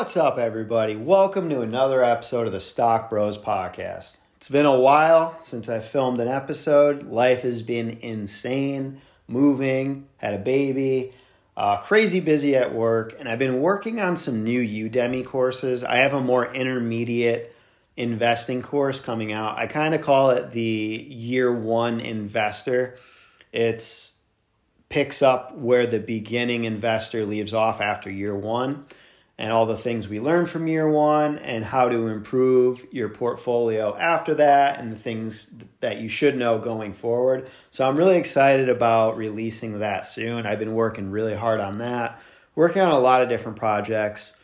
What's up, everybody? Welcome to another episode of the Stock Bros Podcast. It's been a while since I filmed an episode. Life has been insane, moving, had a baby, crazy busy at work, and I've been working on some new Udemy courses. I have a more intermediate investing course coming out. I kind of call it the Year One Investor. It picks up where the beginning investor leaves off after year one, and all the things we learned from year one and how to improve your portfolio after that and the things that you should know going forward. So I'm really excited about releasing that soon. I've been working really hard on that, working on a lot of different projects.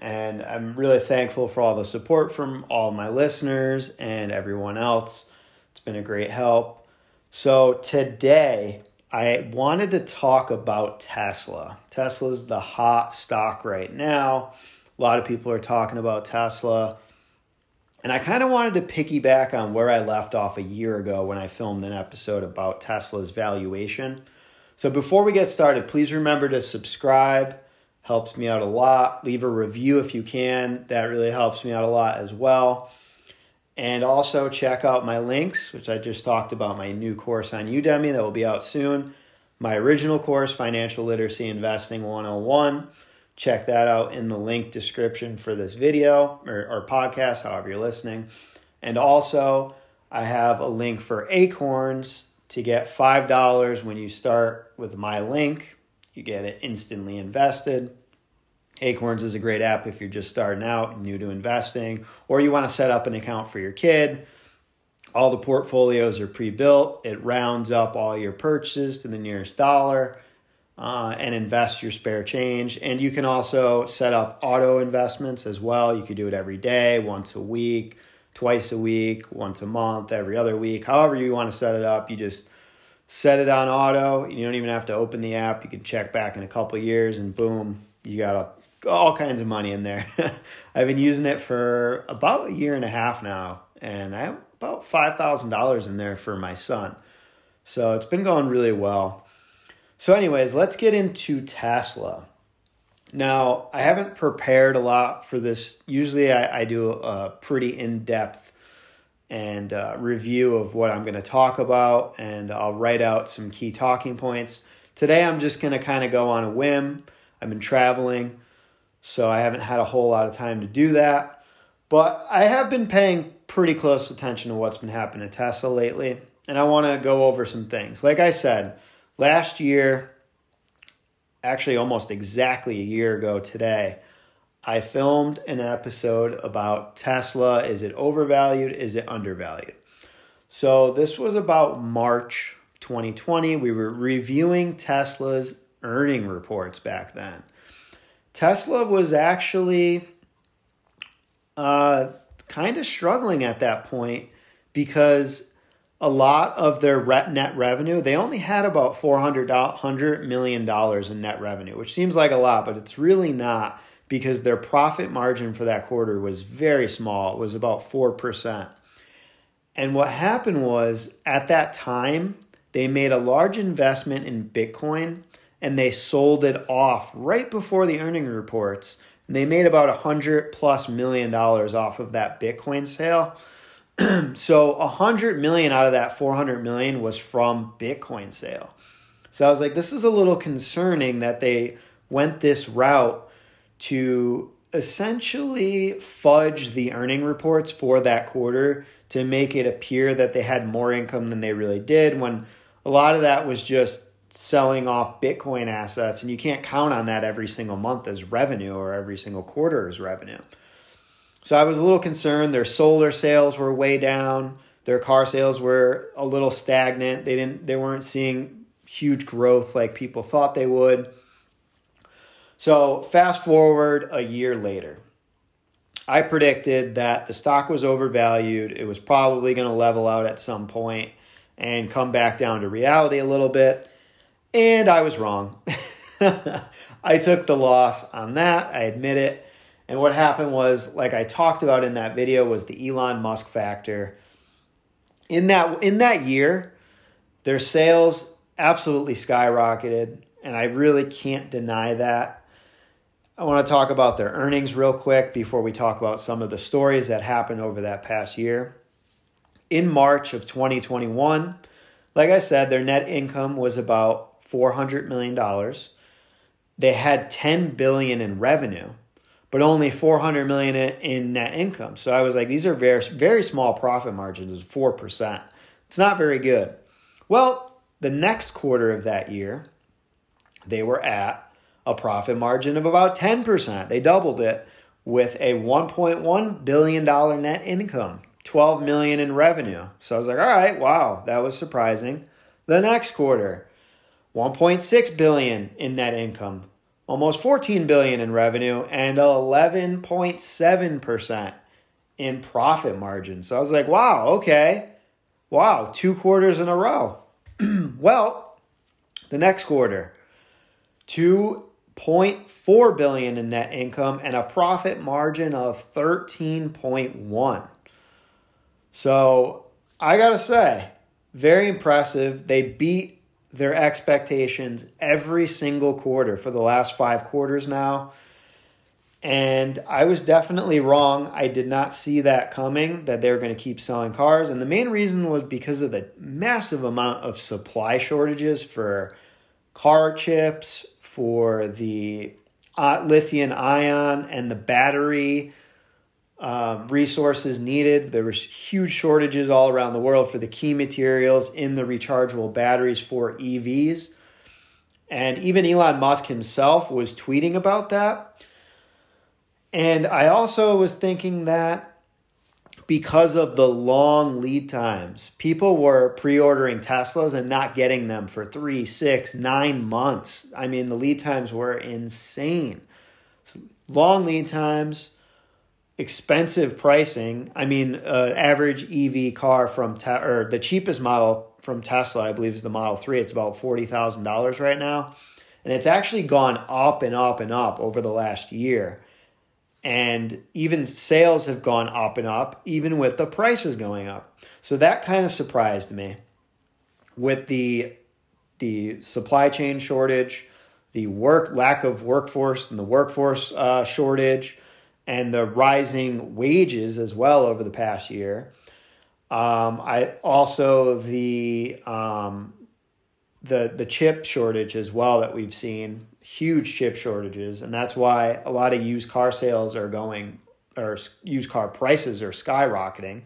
And I'm really thankful for all the support from all my listeners and everyone else. It's been a great help. So today, I wanted to talk about Tesla. Tesla's the hot stock right now. A lot of people are talking about Tesla. And I kind of wanted to piggyback on where I left off a year ago when I filmed an episode about Tesla's valuation. So before we get started, please remember to subscribe. Helps me out a lot. Leave a review if you can. That really helps me out a lot as well. And also check out my links, which I just talked about, my new course on Udemy that will be out soon. My original course, Financial Literacy Investing 101. Check that out in the link description for this video or podcast, however you're listening. And also, I have a link for Acorns to get $5 when you start with my link. You get it instantly invested. Acorns is a great app if you're just starting out and new to investing, or you want to set up an account for your kid. All the portfolios are pre-built. It rounds up all your purchases to the nearest dollar and invests your spare change. And you can also set up auto investments as well. You could do it every day, once a week, twice a week, once a month, every other week. However you want to set it up, you just set it on auto. You don't even have to open the app. You can check back in a couple of years and boom, you got all kinds of money in there. I've been using it for about a year and a half now, and I have about $5,000 in there for my son. So it's been going really well. So anyways, let's get into Tesla. Now, I haven't prepared a lot for this. Usually I do a pretty in-depth and review of what I'm going to talk about, and I'll write out some key talking points. Today, I'm just going to kind of go on a whim. I've been traveling, so I haven't had a whole lot of time to do that. But I have been paying pretty close attention to what's been happening to Tesla lately, and I want to go over some things. Like I said, last year, actually almost exactly a year ago today, I filmed an episode about Tesla. Is it overvalued? Is it undervalued? So this was about March 2020. We were reviewing Tesla's earning reports back then. Tesla was actually kind of struggling at that point because a lot of their net revenue, they only had about $400 million in net revenue, which seems like a lot, but it's really not because their profit margin for that quarter was very small. It was about 4%. And what happened was at that time, they made a large investment in Bitcoin and they sold it off right before the earning reports. And they made about $100+ million off of that Bitcoin sale. So $100 million out of that $400 million was from Bitcoin sale. So I was like, this is a little concerning that they went this route to essentially fudge the earning reports for that quarter to make it appear that they had more income than they really did, when a lot of that was just selling off Bitcoin assets, and you can't count on that every single month as revenue or every single quarter as revenue. So I was a little concerned. Their solar sales were way down. Their car sales were a little stagnant. They weren't seeing huge growth like people thought they would. So fast forward a year later. I predicted that the stock was overvalued. It was probably going to level out at some point and come back down to reality a little bit. And I was wrong. I took the loss on that. I admit it. And what happened was, like I talked about in that video, was the Elon Musk factor. In that year, their sales absolutely skyrocketed. And I really can't deny that. I want to talk about their earnings real quick before we talk about some of the stories that happened over that past year. In March of 2021, like I said, their net income was about $400 million. They had $10 billion in revenue, but only $400 million in net income. So I was like, these are very, very small profit margins, 4%. It's not very good. Well, the next quarter of that year, they were at a profit margin of about 10%. They doubled it with a $1.1 billion net income, $12 million in revenue. So I was like, all right, wow, that was surprising. The next quarter, $1.6 billion in net income, almost $14 billion in revenue, and 11.7% in profit margin. So I was like, wow, okay. Wow, two quarters in a row. Well, the next quarter, $2.4 billion in net income and a profit margin of 13.1%. So I got to say, very impressive. They beat their expectations every single quarter for the last 5 quarters now. And I was definitely wrong. I did not see that coming, that they were going to keep selling cars. And the main reason was because of the massive amount of supply shortages for car chips, for the lithium ion and the battery resources needed. There was huge shortages all around the world for the key materials in the rechargeable batteries for EVs. And even Elon Musk himself was tweeting about that. And I also was thinking that because of the long lead times, people were pre-ordering Teslas and not getting them for 3, 6, 9 months. I mean, the lead times were insane. So long lead times, expensive pricing. I mean, average EV car from or the cheapest model from Tesla, I believe, is the Model 3. It's about $40,000 right now. And it's actually gone up and up and up over the last year. And even sales have gone up and up, even with the prices going up. So that kind of surprised me with the supply chain shortage, the lack of workforce and the workforce shortage, and the rising wages as well over the past year. The chip shortage as well that we've seen, huge chip shortages. And that's why a lot of used car sales are going, or used car prices are skyrocketing.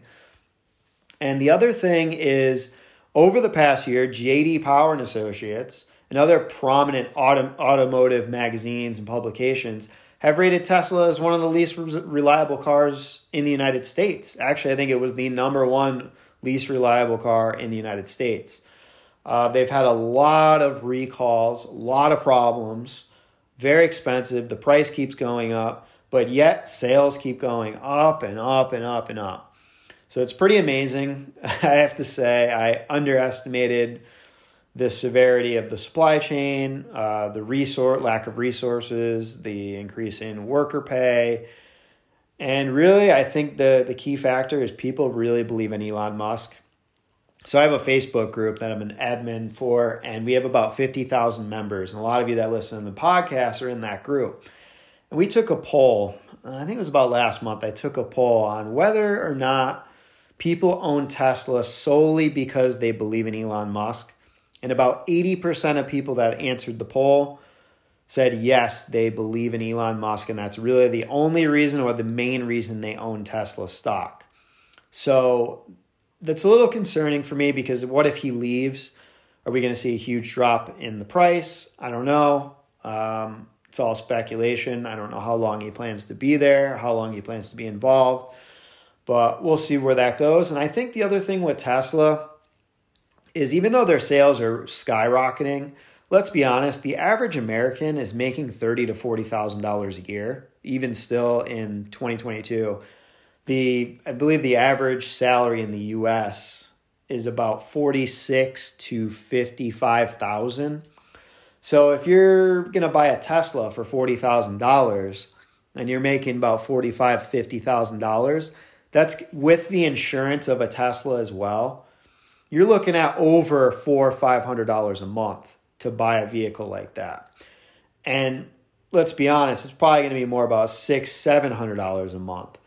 And the other thing is, over the past year, JD Power and Associates and other prominent automotive magazines and publications have rated Tesla as one of the least reliable cars in the United States. Actually, I think it was the #1 least reliable car in the United States. They've had a lot of recalls, a lot of problems, very expensive. The price keeps going up, but yet sales keep going up and up and up and up. So it's pretty amazing. I have to say, I underestimated the severity of the supply chain, lack of resources, the increase in worker pay. And really, I think the key factor is people really believe in Elon Musk. So I have a Facebook group that I'm an admin for, and we have about 50,000 members. And a lot of you that listen to the podcast are in that group. And we took a poll, I think it was about last month, I took a poll on whether or not people own Tesla solely because they believe in Elon Musk. And about 80% of people that answered the poll said, yes, they believe in Elon Musk. And that's really the only reason, or the main reason, they own Tesla stock. So that's a little concerning for me, because what if he leaves? Are we going to see a huge drop in the price? I don't know. It's all speculation. I don't know how long he plans to be there, how long he plans to be involved. But we'll see where that goes. And I think the other thing with Tesla is, even though their sales are skyrocketing, let's be honest, the average American is making $30,000 to $40,000 a year, even still in 2022. I believe the average salary in the U.S. is about $46,000 to $55,000. So if you're going to buy a Tesla for $40,000 and you're making about $45,000, $50,000, that's with the insurance of a Tesla as well. You're looking at over $400 or $500 a month to buy a vehicle like that. And let's be honest, it's probably going to be more about $600, $700 a month.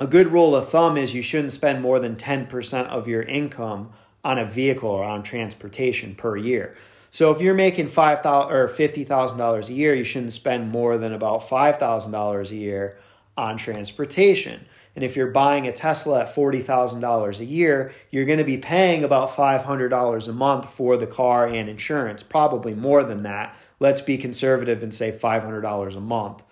A good rule of thumb is you shouldn't spend more than 10% of your income on a vehicle or on transportation per year. So if you're making $5,000 or $50,000 a year, you shouldn't spend more than about $5,000 a year on transportation. And if you're buying a Tesla at $40,000 a year, you're going to be paying about $500 a month for the car and insurance, probably more than that. Let's be conservative and say $500 a month.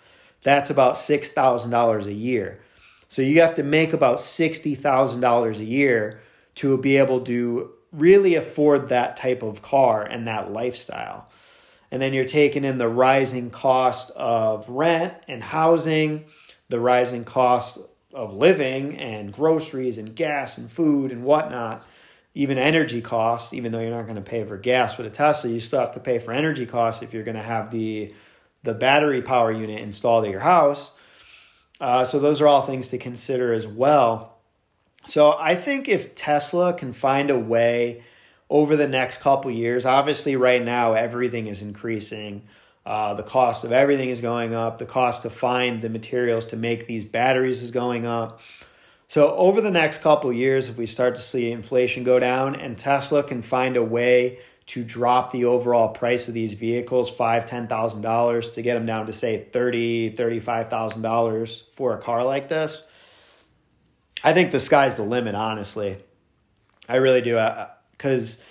That's about $6,000 a year. So you have to make about $60,000 a year to be able to really afford that type of car and that lifestyle. And then you're taking in the rising cost of rent and housing, the rising cost of living and groceries and gas and food and whatnot, even energy costs. Even though you're not going to pay for gas with a Tesla, you still have to pay for energy costs if you're going to have the battery power unit installed at your house. So those are all things to consider as well. So I think if Tesla can find a way over the next couple years, obviously right now everything is increasing. The cost of everything is going up. The cost to find the materials to make these batteries is going up. So over the next couple years, if we start to see inflation go down and Tesla can find a way to drop the overall price of these vehicles $5,000, $10,000 to get them down to say $30,000, $35,000 for a car like this, I think the sky's the limit, honestly. I really do. Because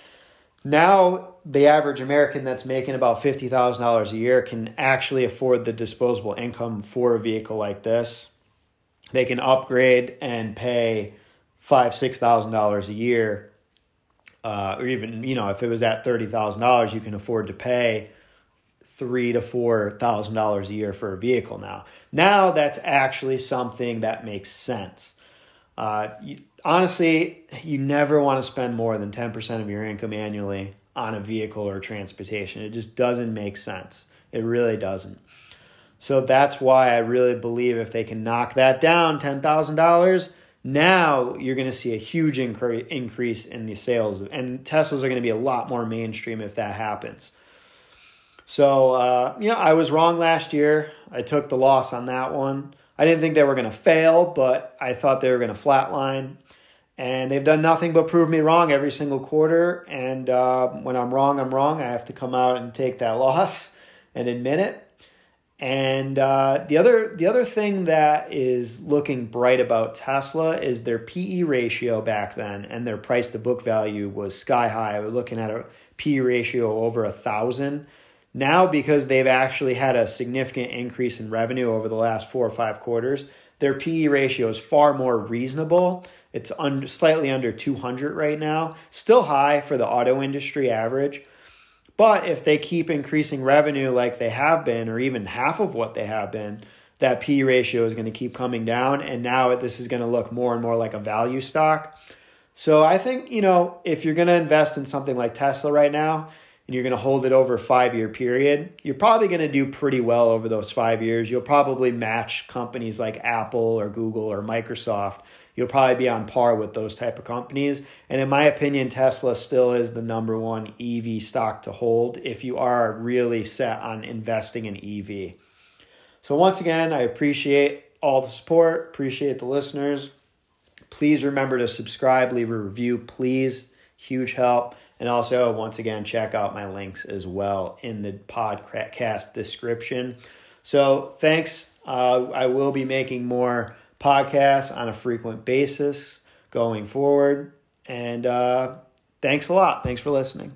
now the average American that's making about $50,000 a year can actually afford the disposable income for a vehicle like this. They can upgrade and pay $5,000, $6,000 a year. Or even, if it was at $30,000, you can afford to pay $3,000 to $4,000 a year for a vehicle now. Now that's actually something that makes sense. You never want to spend more than 10% of your income annually on a vehicle or transportation. It just doesn't make sense. It really doesn't. So that's why I really believe if they can knock that down, $10,000, now you're going to see a huge increase in the sales. And Teslas are going to be a lot more mainstream if that happens. So, I was wrong last year. I took the loss on that one. I didn't think they were going to fail, but I thought they were going to flatline. And they've done nothing but prove me wrong every single quarter. And when I'm wrong, I'm wrong. I have to come out and take that loss and admit it. And the other thing that is looking bright about Tesla is their PE ratio back then, and their price to book value was sky high. We're looking at a PE ratio over 1,000. Now, because they've actually had a significant increase in revenue over the last 4 or 5 quarters, their PE ratio is far more reasonable. It's slightly under 200 right now, still high for the auto industry average. But if they keep increasing revenue like they have been, or even half of what they have been, that PE ratio is going to keep coming down. And now this is going to look more and more like a value stock. So I think, if you're going to invest in something like Tesla right now, and you're going to hold it over a 5-year period, you're probably going to do pretty well over those 5 years. You'll probably match companies like Apple or Google or Microsoft. You'll probably be on par with those type of companies. And in my opinion, Tesla still is the number one EV stock to hold if you are really set on investing in EV. So once again, I appreciate all the support, appreciate the listeners. Please remember to subscribe, leave a review, please. Huge help. And also, once again, check out my links as well in the podcast description. So thanks. I will be making more podcasts on a frequent basis going forward. And thanks a lot. Thanks for listening.